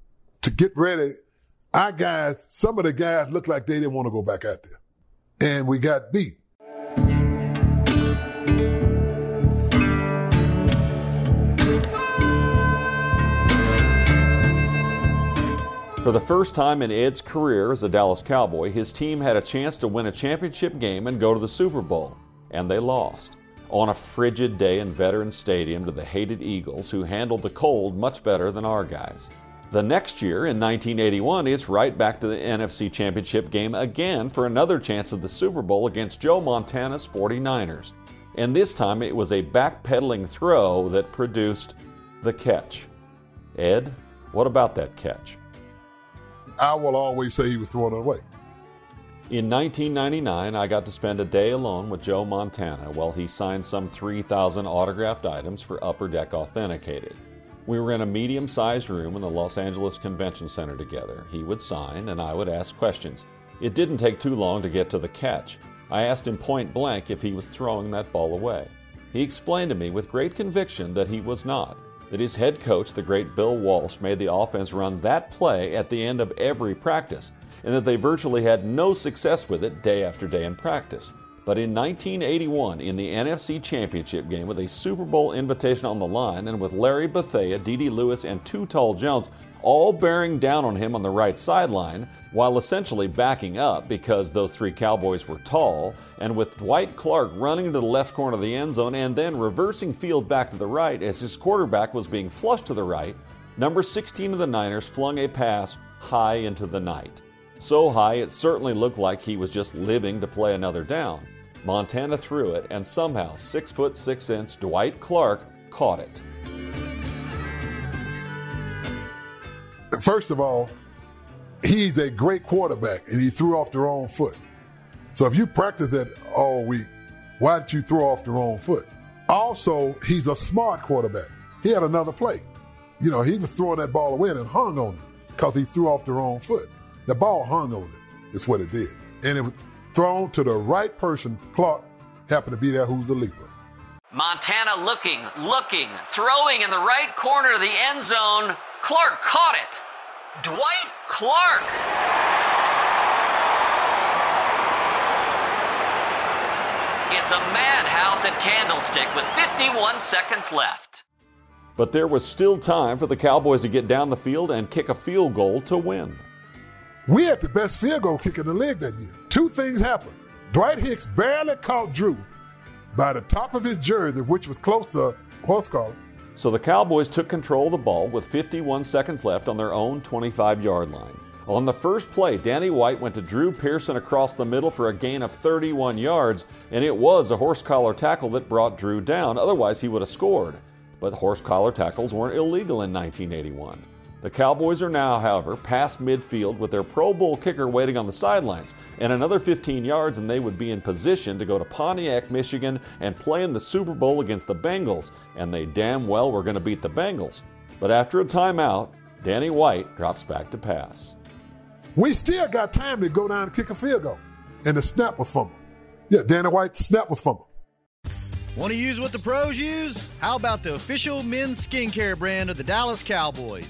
to get ready. Our guys, some of the guys looked like they didn't want to go back out there. And we got beat. For the first time in Ed's career as a Dallas Cowboy, his team had a chance to win a championship game and go to the Super Bowl, and they lost. On a frigid day in Veterans Stadium to the hated Eagles, who handled the cold much better than our guys. The next year, in 1981, it's right back to the NFC Championship game again for another chance at the Super Bowl against Joe Montana's 49ers. And this time it was a backpedaling throw that produced the catch. Ed, what about that catch? I will always say he was thrown away. In 1999, I got to spend a day alone with Joe Montana while he signed some 3,000 autographed items for Upper Deck Authenticated. We were in a medium-sized room in the Los Angeles Convention Center together. He would sign and I would ask questions. It didn't take too long to get to the catch. I asked him point blank if he was throwing that ball away. He explained to me with great conviction that he was not, that his head coach, the great Bill Walsh, made the offense run that play at the end of every practice, and that they virtually had no success with it day after day in practice. But in 1981, in the NFC Championship game with a Super Bowl invitation on the line and with Larry Bethea, Dede Lewis, and Too Tall Jones all bearing down on him on the right sideline while essentially backing up because those three Cowboys were tall, and with Dwight Clark running to the left corner of the end zone and then reversing field back to the right as his quarterback was being flushed to the right, number 16 of the Niners flung a pass high into the night. So high it certainly looked like he was just living to play another down. Montana threw it, and somehow 6'6" Dwight Clark caught it. First of all, he's a great quarterback, and he threw off the wrong foot. So if you practice that all week, why did you throw off the wrong foot? Also, he's a smart quarterback. He had another play. You know, he was throwing that ball away and it hung on him because he threw off the wrong foot. The ball hung on him, is what it did. And it was thrown to the right person. Clark happened to be there, who's the leaper. Montana looking, throwing in the right corner of the end zone. Clark caught it. Dwight Clark. It's a madhouse at Candlestick with 51 seconds left. But there was still time for the Cowboys to get down the field and kick a field goal to win. We had the best field goal kick in the league that year. Two things happened. Dwight Hicks barely caught Drew by the top of his jersey, which was close to horse collar. So the Cowboys took control of the ball with 51 seconds left on their own 25-yard line. On the first play, Danny White went to Drew Pearson across the middle for a gain of 31 yards, and it was a horse collar tackle that brought Drew down. Otherwise, he would have scored. But horse collar tackles weren't illegal in 1981. The Cowboys are now, however, past midfield with their Pro Bowl kicker waiting on the sidelines, and another 15 yards and they would be in position to go to Pontiac, Michigan and play in the Super Bowl against the Bengals, and they damn well were going to beat the Bengals. But after a timeout, Danny White drops back to pass. We still got time to go down and kick a field goal, and the snap was fumbled. Yeah, Danny White's snap was fumbled. Want to use what the pros use? How about the official men's skincare brand of the Dallas Cowboys?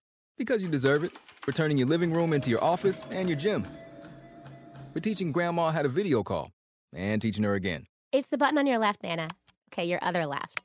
Because you deserve it, for turning your living room into your office and your gym. For teaching Grandma how to video call and teaching her again. It's the button on your left, Nana. Okay, your other left.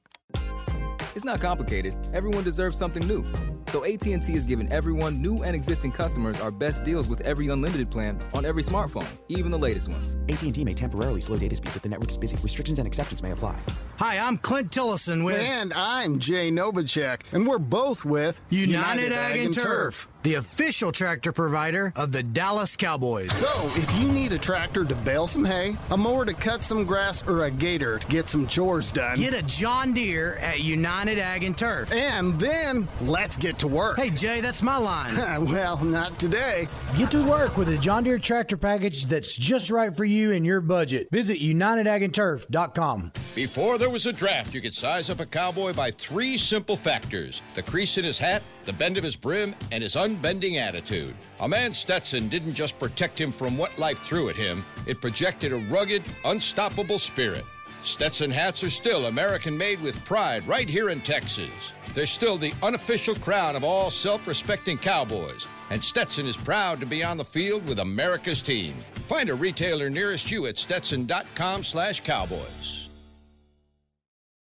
It's not complicated. Everyone deserves something new. So AT&T is giving everyone, new and existing customers, our best deals with every unlimited plan on every smartphone, even the latest ones. AT&T may temporarily slow data speeds if the network is busy. Restrictions and exceptions may apply. Hi, I'm Clint Tillerson with... And I'm Jay Novacek, and we're both with... United Ag and Turf, the official tractor provider of the Dallas Cowboys. So, if you need a tractor to bale some hay, a mower to cut some grass, or a gator to get some chores done... Get a John Deere at United Ag and Turf. And then, let's get to work. Hey, Jay, that's my line. Well, not today. Get to work with a John Deere tractor package that's just right for you and your budget. Visit UnitedAgAndTurf.com. Before there was a draft, you could size up a cowboy by 3 simple factors: the crease in his hat, the bend of his brim, and his unbending attitude. A man Stetson didn't just protect him from what life threw at him, it projected a rugged, unstoppable spirit. Stetson hats are still American-made with pride right here in Texas. They're still the unofficial crown of all self-respecting cowboys, and Stetson is proud to be on the field with America's team. Find a retailer nearest you at stetson.com/cowboys.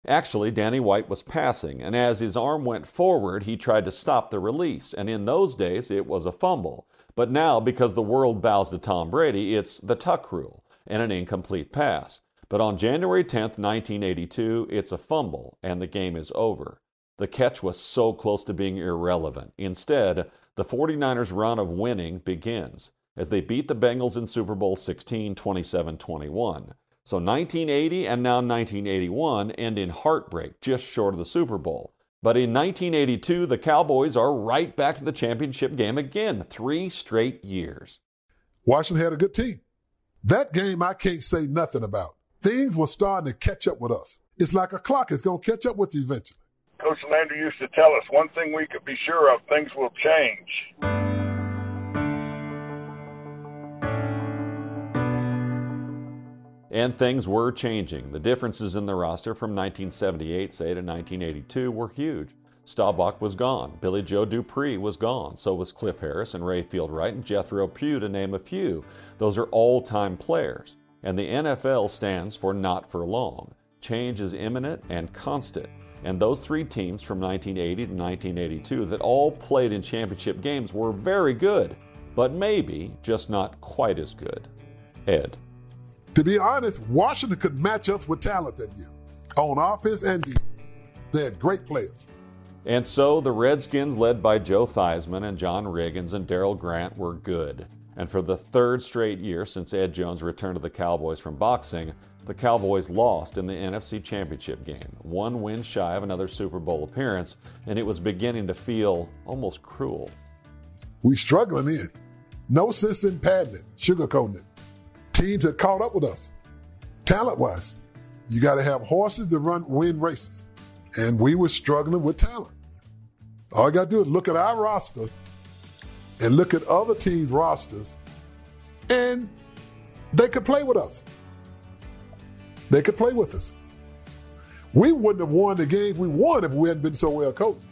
Actually, Danny White was passing, and as his arm went forward, he tried to stop the release, and in those days, it was a fumble. But now, because the world bows to Tom Brady, it's the tuck rule and an incomplete pass. But on January 10, 1982, it's a fumble, and the game is over. The catch was so close to being irrelevant. Instead, the 49ers' run of winning begins, as they beat the Bengals in Super Bowl XVI, 27-21. So 1980 and now 1981 end in heartbreak, just short of the Super Bowl. But in 1982, the Cowboys are right back to the championship game again, 3 straight years. Washington had a good team. That game I can't say nothing about. Things were starting to catch up with us. It's like a clock. It's going to catch up with you eventually. Coach Landry used to tell us, one thing we could be sure of, things will change. And things were changing. The differences in the roster from 1978, say, to 1982 were huge. Staubach was gone. Billy Joe Dupree was gone. So was Cliff Harris and Ray Fieldwright and Jethro Pugh, to name a few. Those are all-time players. And the NFL stands for not for long. Change is imminent and constant. And those 3 teams from 1980 to 1982 that all played in championship games were very good, but maybe just not quite as good. Ed. To be honest, Washington could match us with talent that year, on offense and defense. They had great players. And so the Redskins, led by Joe Theismann and John Riggins and Darrell Grant, were good. And for the 3rd straight year since Ed Jones returned to the Cowboys from boxing, the Cowboys lost in the NFC Championship game, 1 win shy of another Super Bowl appearance, and it was beginning to feel almost cruel. We struggling in. No sense in padding it, sugarcoating it. Teams that caught up with us, talent-wise. You got to have horses to win races. And we were struggling with talent. All you got to do is look at our roster and look at other teams' rosters, and they could play with us. They could play with us. We wouldn't have won the games we won if we hadn't been so well coached.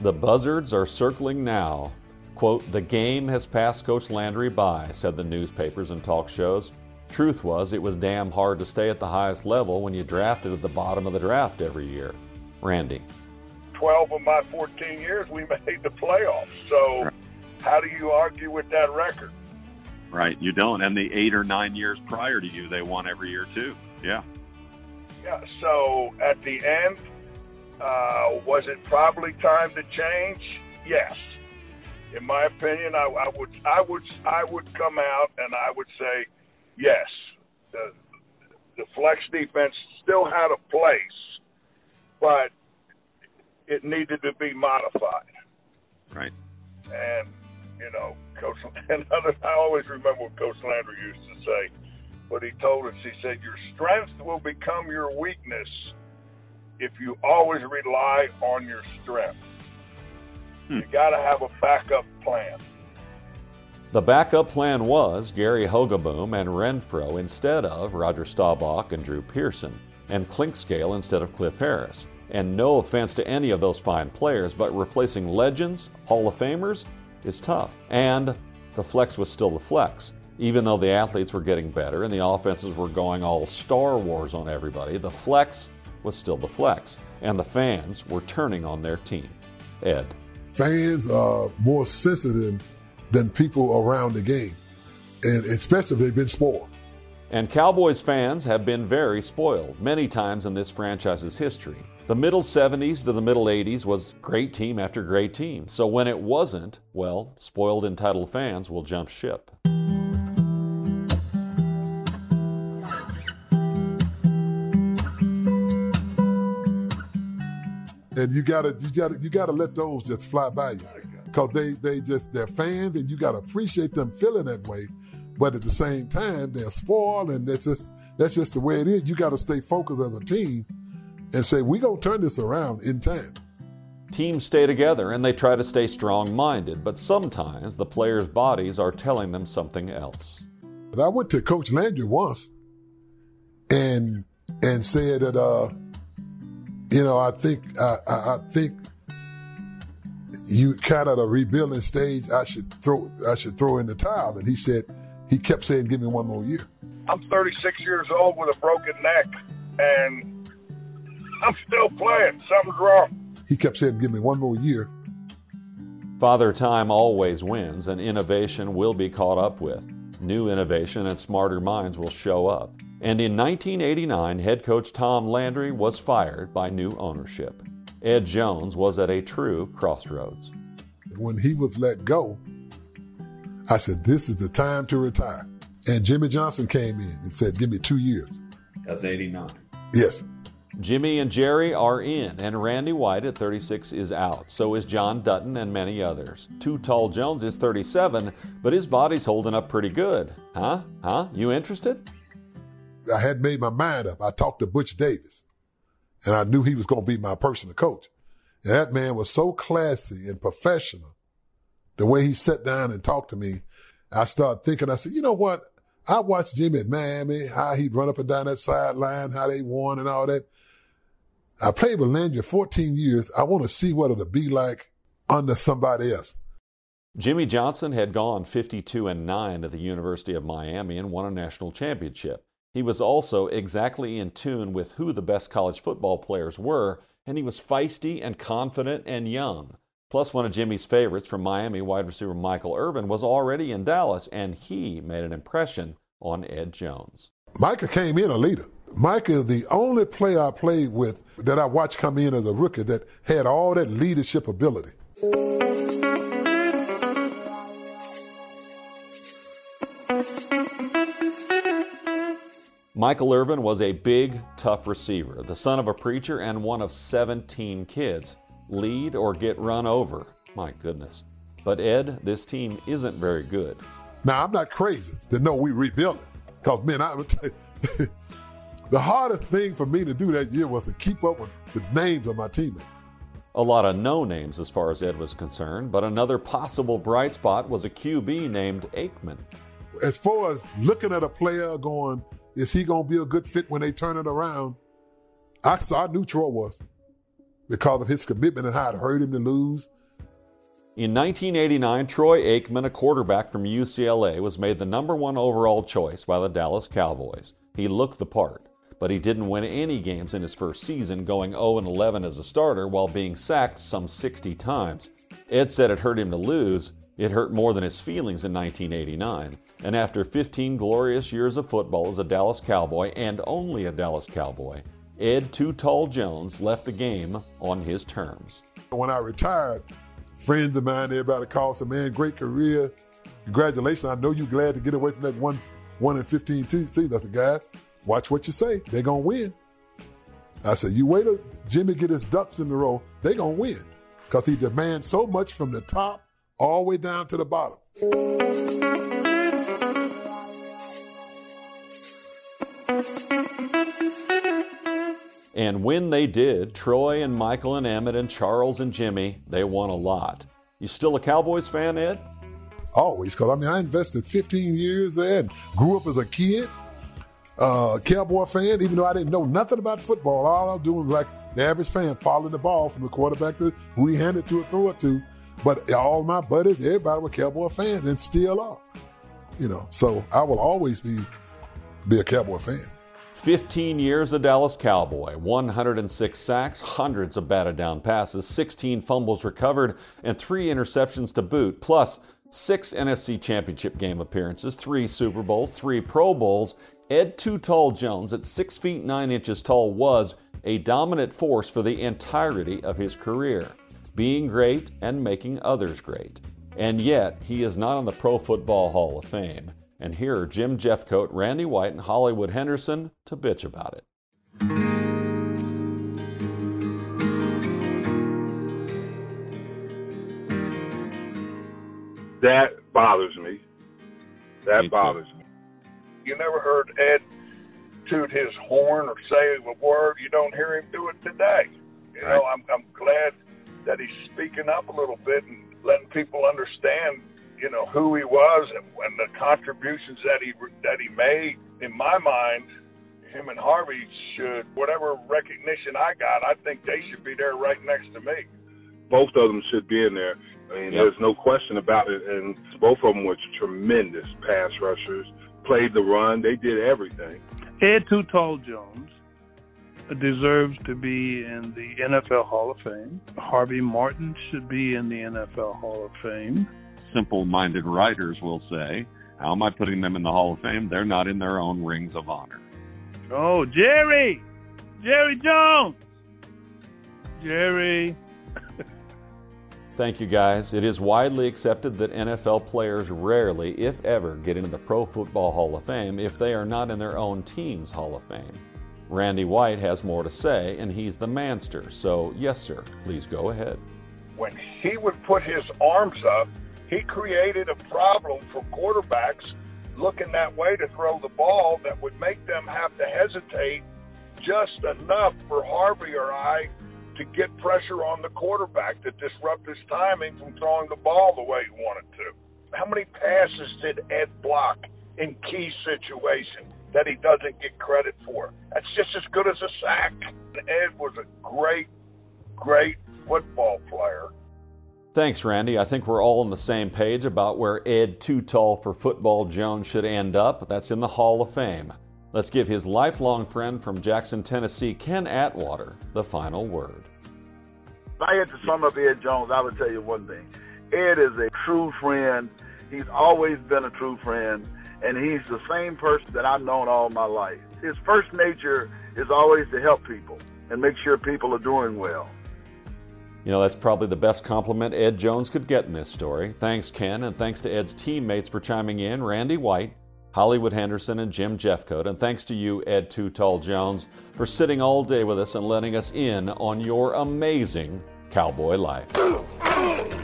The buzzards are circling now. Quote, "The game has passed Coach Landry by," said the newspapers and talk shows. Truth was, it was damn hard to stay at the highest level when you drafted at the bottom of the draft every year. Randy. 12 of my 14 years, we made the playoffs. So how do you argue with that record? Right, you don't. And the 8 or 9 years prior to you, they won every year too. Yeah, so at the end, was it probably time to change? Yes. In my opinion, I would come out and I would say, yes, the flex defense still had a place, but it needed to be modified. Right. And you know, I always remember what Coach Landry used to say. What he told us, he said, your strength will become your weakness if you always rely on your strength. You got to have a backup plan. The backup plan was Gary Hogaboom and Renfro instead of Roger Staubach and Drew Pearson, and Clinkscale instead of Cliff Harris. And no offense to any of those fine players, but replacing legends, Hall of Famers, is tough. And the flex was still the flex. Even though the athletes were getting better and the offenses were going all Star Wars on everybody, the flex was still the flex. And the fans were turning on their team. Ed. Fans are more sensitive than people around the game, and especially if they've been spoiled. And Cowboys fans have been very spoiled many times in this franchise's history. The middle 70s to the middle 80s was great team after great team. So when it wasn't, well, spoiled entitled fans will jump ship. And you gotta let those just fly by you, because they're fans, and you gotta appreciate them feeling that way. But at the same time, they're spoiled, and that's just the way it is. You gotta stay focused as a team, and say we're gonna turn this around in time. Teams stay together, and they try to stay strong-minded, but sometimes the players' bodies are telling them something else. I went to Coach Landry once, and said that. I think you kind of the rebuilding stage. I should throw in the towel. And he said, he kept saying, "Give me 1 more year." I'm 36 years old with a broken neck, and I'm still playing. Something's wrong. He kept saying, give me one more year. Father Time always wins, and innovation will be caught up with. New innovation and smarter minds will show up. And in 1989, head coach Tom Landry was fired by new ownership. Ed Jones was at a true crossroads. When he was let go, I said, this is the time to retire. And Jimmy Johnson came in and said, give me 2 years. That's 89. Yes. Jimmy and Jerry are in, and Randy White at 36 is out. So is John Dutton and many others. Too Tall Jones is 37, but his body's holding up pretty good. Huh? You interested? I had made my mind up. I talked to Butch Davis, and I knew he was going to be my personal coach. And that man was so classy and professional. The way he sat down and talked to me, I started thinking, I said, you know what? I watched Jimmy at Miami, how he'd run up and down that sideline, how they won and all that. I played with Landry 14 years. I want to see what it'll be like under somebody else. Jimmy Johnson had gone 52-9 at the University of Miami and won a national championship. He was also exactly in tune with who the best college football players were, and he was feisty and confident and young. Plus, one of Jimmy's favorites from Miami, wide receiver Michael Irvin, was already in Dallas, and he made an impression on Ed Jones. Micah came in a leader. Micah is the only player I played with that I watched come in as a rookie that had all that leadership ability. Michael Irvin was a big, tough receiver, the son of a preacher and one of 17 kids. Lead or get run over. My goodness. But Ed, this team isn't very good. Now, I'm not crazy to know we rebuild it. Because, man, I would tell you, the hardest thing for me to do that year was to keep up with the names of my teammates. A lot of no names as far as Ed was concerned, but another possible bright spot was a QB named Aikman. As far as looking at a player going, is he going to be a good fit when they turn it around? I knew Troy was, because of his commitment and how it hurt him to lose. In 1989, Troy Aikman, a quarterback from UCLA, was made the #1 overall choice by the Dallas Cowboys. He looked the part, but he didn't win any games in his first season, going 0-11 as a starter while being sacked some 60 times. Ed said it hurt him to lose. It hurt more than his feelings in 1989. And after 15 glorious years of football as a Dallas Cowboy, and only a Dallas Cowboy, Ed Too Tall Jones left the game on his terms. When I retired, friends of mine, everybody called, said, man, great career. Congratulations. I know you're glad to get away from that 1-15 season. I said, guys, watch what you say. They're going to win. I said, you wait till Jimmy get his ducks in a row. They're going to win, because he demands so much from the top all the way down to the bottom. And when they did, Troy and Michael and Emmett and Charles and Jimmy, they won a lot. You still a Cowboys fan, Ed? Always, because I invested 15 years there and grew up as a kid, Cowboy fan, even though I didn't know nothing about football. All I was doing was like the average fan, following the ball from the quarterback to who he handed to or throw it to. But all my buddies, everybody were Cowboy fans and still are. So I will always be a Cowboy fan. 15 years a Dallas Cowboy, 106 sacks, hundreds of batted down passes, 16 fumbles recovered, and 3 interceptions to boot, plus 6 NFC Championship game appearances, 3 Super Bowls, 3 Pro Bowls. Ed Too Tall Jones, at 6'9" tall, was a dominant force for the entirety of his career, being great and making others great. And yet, he is not in the Pro Football Hall of Fame. And here are Jim Jeffcoat, Randy White, and Hollywood Henderson to bitch about it. That bothers me. That bothers me. You never heard Ed toot his horn or say a word. You don't hear him do it today. I'm glad that he's speaking up a little bit and letting people understand who he was and the contributions that he made. In my mind, him and Harvey should, whatever recognition I got, I think they should be there right next to me. Both of them should be in there. There's no question about it. And both of them were tremendous pass rushers, played the run. They did everything. Ed Too Tall Jones deserves to be in the NFL Hall of Fame. Harvey Martin should be in the NFL Hall of Fame. Simple-minded writers will say, how am I putting them in the Hall of Fame? They're not in their own rings of honor. Oh, Jerry! Jerry Jones! Jerry! Thank you, guys. It is widely accepted that NFL players rarely, if ever, get into the Pro Football Hall of Fame if they are not in their own team's Hall of Fame. Randy White has more to say, and he's the manster, so yes, sir, please go ahead. When he would put his arms up, he created a problem for quarterbacks looking that way to throw the ball that would make them have to hesitate just enough for Harvey or I to get pressure on the quarterback to disrupt his timing from throwing the ball the way he wanted to. How many passes did Ed block in key situations that he doesn't get credit for? That's just as good as a sack. Ed was a great, great football player. Thanks, Randy. I think we're all on the same page about where Ed Too Tall for Football Jones should end up. That's in the Hall of Fame. Let's give his lifelong friend from Jackson, Tennessee, Ken Atwater, the final word. If I had to sum up Ed Jones, I would tell you one thing. Ed is a true friend. He's always been a true friend, and he's the same person that I've known all my life. His first nature is always to help people and make sure people are doing well. You know, that's probably the best compliment Ed Jones could get in this story. Thanks, Ken, and thanks to Ed's teammates for chiming in, Randy White, Hollywood Henderson, and Jim Jeffcoat. And thanks to you, Ed Too Tall Jones, for sitting all day with us and letting us in on your amazing cowboy life.